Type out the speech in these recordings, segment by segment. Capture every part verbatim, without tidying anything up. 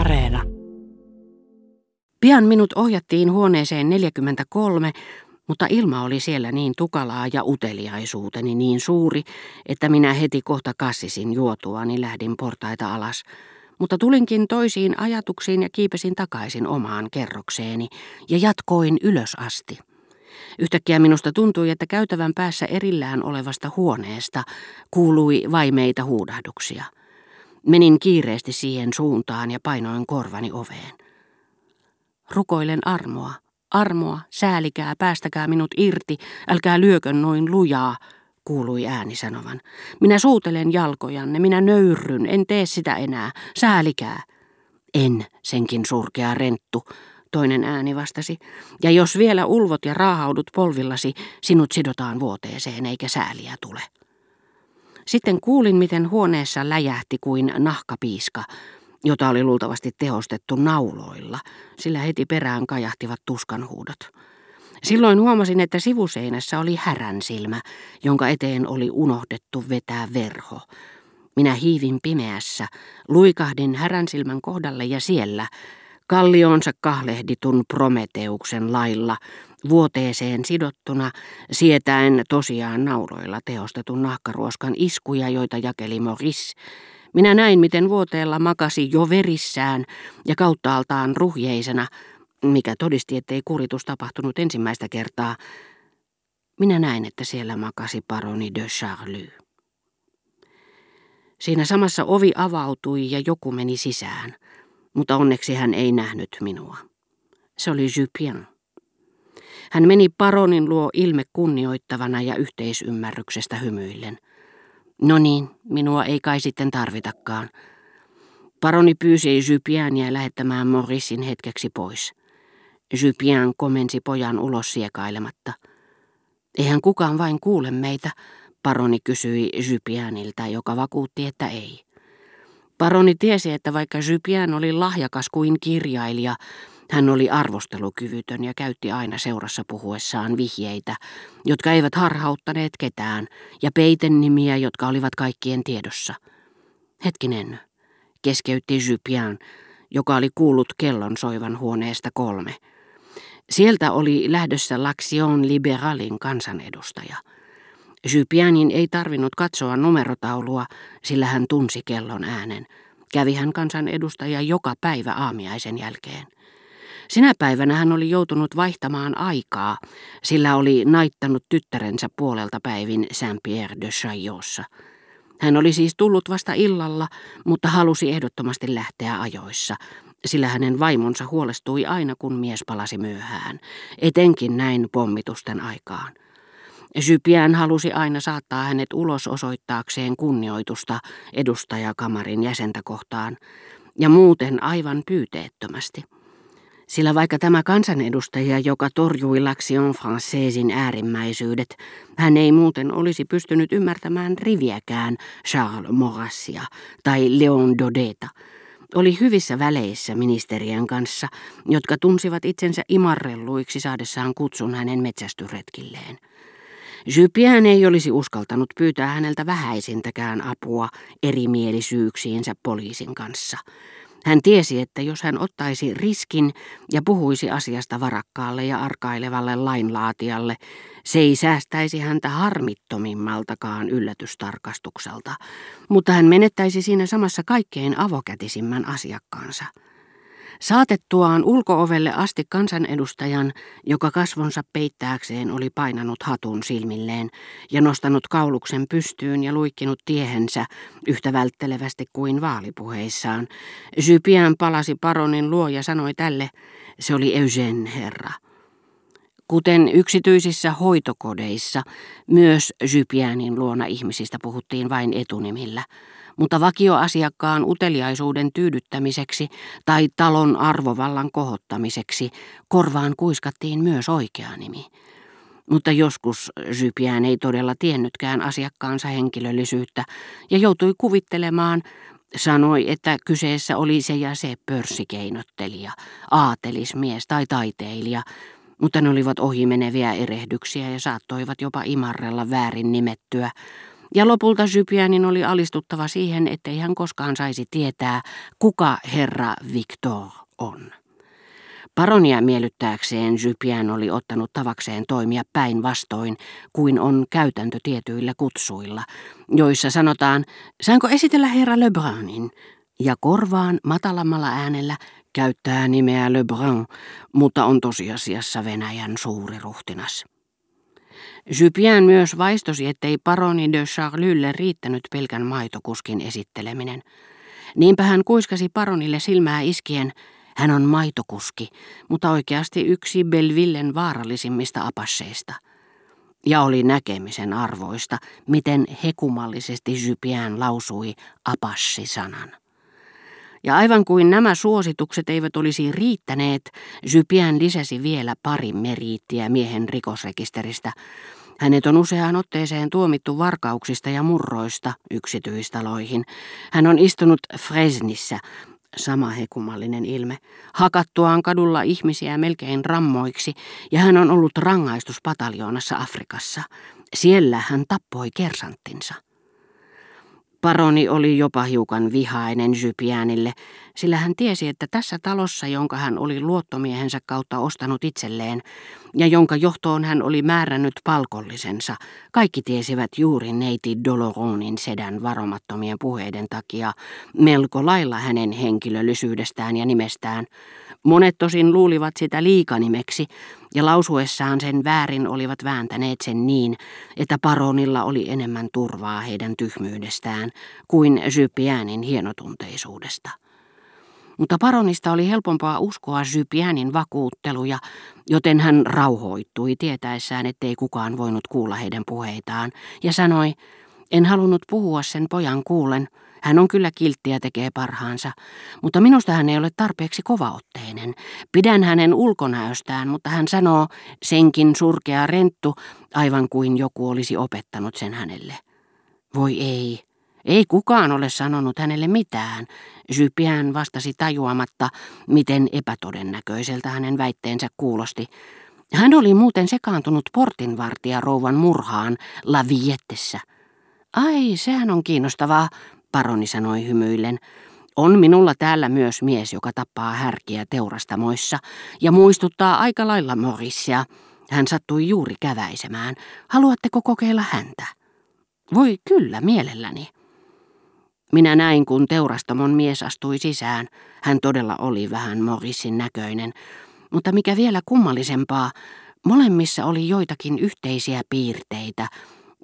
Areena. Pian minut ohjattiin huoneeseen neljäkymmentäkolme, mutta ilma oli siellä niin tukalaa ja uteliaisuuteni niin suuri, että minä heti kohta kassisin juotuani lähdin portaita alas. Mutta tulinkin toisiin ajatuksiin ja kiipesin takaisin omaan kerrokseeni ja jatkoin ylös asti. Yhtäkkiä minusta tuntui, että käytävän päässä erillään olevasta huoneesta kuului vaimeita huudahduksia. Menin kiireesti siihen suuntaan ja painoin korvani oveen. Rukoilen armoa, armoa, säälikää, päästäkää minut irti, älkää lyökö noin lujaa, kuului ääni sanovan. Minä suutelen jalkojanne, minä nöyrryn, en tee sitä enää, säälikää. En, senkin surkea renttu, toinen ääni vastasi, ja jos vielä ulvot ja raahaudut polvillasi, sinut sidotaan vuoteeseen eikä sääliä tule. Sitten kuulin, miten huoneessa läjähti kuin nahkapiiska, jota oli luultavasti tehostettu nauloilla, sillä heti perään kajahtivat tuskanhuudot. Silloin huomasin, että sivuseinässä oli härän silmä, jonka eteen oli unohdettu vetää verho. Minä hiivin pimeässä, luikahdin härän silmän kohdalle ja siellä, kallioonsa kahlehditun Prometeuksen lailla, vuoteeseen sidottuna, sietäen tosiaan nauloilla tehostetun nahkaruoskan iskuja, joita jakeli Maurice, minä näin, miten vuoteella makasi jo verissään ja kauttaaltaan ruhjeisena, mikä todisti, ettei kuritus tapahtunut ensimmäistä kertaa. Minä näin, että siellä makasi paroni de Charlus. Siinä samassa ovi avautui ja joku meni sisään, mutta onneksi hän ei nähnyt minua. Se oli Jupien. Hän meni paronin luo ilme kunnioittavana ja yhteisymmärryksestä hymyillen. No niin, minua ei kai sitten tarvitakaan. Paroni pyysi Jupienia lähettämään Mauricin hetkeksi pois. Jupien komensi pojan ulos siekailematta. Eihän kukaan vain kuule meitä, paroni kysyi Jupieniltä, joka vakuutti, että ei. Paroni tiesi, että vaikka Jupien oli lahjakas kuin kirjailija, hän oli arvostelukyvytön ja käytti aina seurassa puhuessaan vihjeitä, jotka eivät harhauttaneet ketään, ja peitennimiä, jotka olivat kaikkien tiedossa. Hetkinen, keskeytti Jupien, joka oli kuullut kellon soivan huoneesta kolme. Sieltä oli lähdössä L'Action Liberalin kansanedustaja. Jupienin ei tarvinnut katsoa numerotaulua, sillä hän tunsi kellon äänen. Kävi hän kansanedustaja joka päivä aamiaisen jälkeen. Sinä päivänä hän oli joutunut vaihtamaan aikaa, sillä oli naittanut tyttärensä puolelta päivin Saint-Pierre de Chaillotssa. Hän oli siis tullut vasta illalla, mutta halusi ehdottomasti lähteä ajoissa, sillä hänen vaimonsa huolestui aina, kun mies palasi myöhään, etenkin näin pommitusten aikaan. Jupien halusi aina saattaa hänet ulos osoittaakseen kunnioitusta edustajakamarin jäsentä kohtaan, ja muuten aivan pyyteettömästi. Sillä vaikka tämä kansanedustaja, joka torjui L'Action Françaisin äärimmäisyydet, hän ei muuten olisi pystynyt ymmärtämään riviäkään Charles Morassia tai Leon Dodeta, oli hyvissä väleissä ministerien kanssa, jotka tunsivat itsensä imarrelluiksi saadessaan kutsun hänen metsästyretkilleen. Jupien ei olisi uskaltanut pyytää häneltä vähäisintäkään apua erimielisyyksiinsä poliisin kanssa. Hän tiesi, että jos hän ottaisi riskin ja puhuisi asiasta varakkaalle ja arkailevalle lainlaatijalle, se ei säästäisi häntä harmittomimmaltakaan yllätystarkastukselta, mutta hän menettäisi siinä samassa kaikkein avokätisimmän asiakkaansa. Saatettuaan ulko-ovelle asti kansanedustajan, joka kasvonsa peittääkseen oli painanut hatun silmilleen ja nostanut kauluksen pystyyn ja luikkinut tiehensä yhtä välttelevästi kuin vaalipuheissaan, Jupien palasi paronin luo ja sanoi tälle, se oli Eugen herra. Kuten yksityisissä hoitokodeissa, myös Jupienin luona ihmisistä puhuttiin vain etunimillä. Mutta vakioasiakkaan uteliaisuuden tyydyttämiseksi tai talon arvovallan kohottamiseksi korvaan kuiskattiin myös oikea nimi. Mutta joskus Jupien ei todella tiennytkään asiakkaansa henkilöllisyyttä ja joutui kuvittelemaan, sanoi, että kyseessä oli se ja se pörssikeinottelija, aatelismies tai taiteilija, mutta ne olivat ohimeneviä erehdyksiä ja saattoivat jopa imarrella väärin nimettyä, Ja lopulta Jupienin oli alistuttava siihen, ettei hän koskaan saisi tietää, kuka herra Victor on. Paronia miellyttääkseen Jupien oli ottanut tavakseen toimia päinvastoin kuin on käytäntö tietyillä kutsuilla, joissa sanotaan, saanko esitellä herra Le Brunin, ja korvaan matalammalla äänellä käyttää nimeä Le Brun, mutta on tosiasiassa Venäjän suuriruhtinas. Jupien myös vaistosi, ettei paroni de Charlulle riittänyt pelkän maitokuskin esitteleminen. Niinpä hän kuiskasi paronille silmää iskien, hän on maitokuski, mutta oikeasti yksi Bellevillen vaarallisimmista apasseista. Ja oli näkemisen arvoista, miten hekumallisesti Jupien lausui apassi-sanan. Ja aivan kuin nämä suositukset eivät olisi riittäneet, Jupien lisäsi vielä pari meriittiä miehen rikosrekisteristä. Hänet on useaan otteeseen tuomittu varkauksista ja murroista yksityistaloihin. Hän on istunut Fresnissä, sama hekumallinen ilme, hakattuaan kadulla ihmisiä melkein rammoiksi, ja hän on ollut rangaistuspataljoonassa Afrikassa. Siellä hän tappoi kersanttinsa. Paroni oli jopa hiukan vihainen Jupienille, sillä hän tiesi, että tässä talossa, jonka hän oli luottomiehensä kautta ostanut itselleen ja jonka johtoon hän oli määrännyt palkollisensa, kaikki tiesivät juuri neiti Doloronin sedän varomattomien puheiden takia melko lailla hänen henkilöllisyydestään ja nimestään. Monet tosin luulivat sitä liikanimeksi, ja lausuessaan sen väärin olivat vääntäneet sen niin, että paronilla oli enemmän turvaa heidän tyhmyydestään kuin Jupienin hienotunteisuudesta. Mutta paronista oli helpompaa uskoa Jupienin vakuutteluja, joten hän rauhoittui tietäessään, ettei kukaan voinut kuulla heidän puheitaan, ja sanoi, en halunnut puhua sen pojan kuulen. Hän on kyllä kiltti ja tekee parhaansa, mutta minusta hän ei ole tarpeeksi kovaotteinen. Pidän hänen ulkonäöstään, mutta hän sanoo, senkin surkea renttu, aivan kuin joku olisi opettanut sen hänelle. Voi ei, ei kukaan ole sanonut hänelle mitään. Jupien vastasi tajuamatta, miten epätodennäköiseltä hänen väitteensä kuulosti. Hän oli muuten sekaantunut portinvartijarouvan murhaan La Viettessä. Ai, sehän on kiinnostavaa. Paroni sanoi hymyillen, on minulla täällä myös mies, joka tappaa härkiä teurastamoissa ja muistuttaa aika lailla Mauricea. Hän sattui juuri käväisemään. Haluatteko kokeilla häntä? Voi kyllä, mielelläni. Minä näin, kun teurastamon mies astui sisään. Hän todella oli vähän Mauricen näköinen, mutta mikä vielä kummallisempaa, molemmissa oli joitakin yhteisiä piirteitä,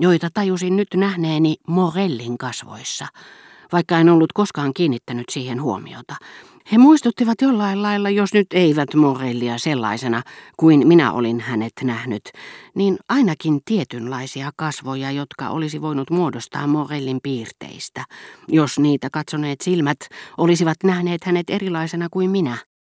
joita tajusin nyt nähneeni Morellin kasvoissa, vaikka en ollut koskaan kiinnittänyt siihen huomiota. He muistuttivat jollain lailla, jos nyt eivät Morellia sellaisena kuin minä olin hänet nähnyt, niin ainakin tietynlaisia kasvoja, jotka olisi voinut muodostaa Morellin piirteistä, jos niitä katsoneet silmät olisivat nähneet hänet erilaisena kuin minä.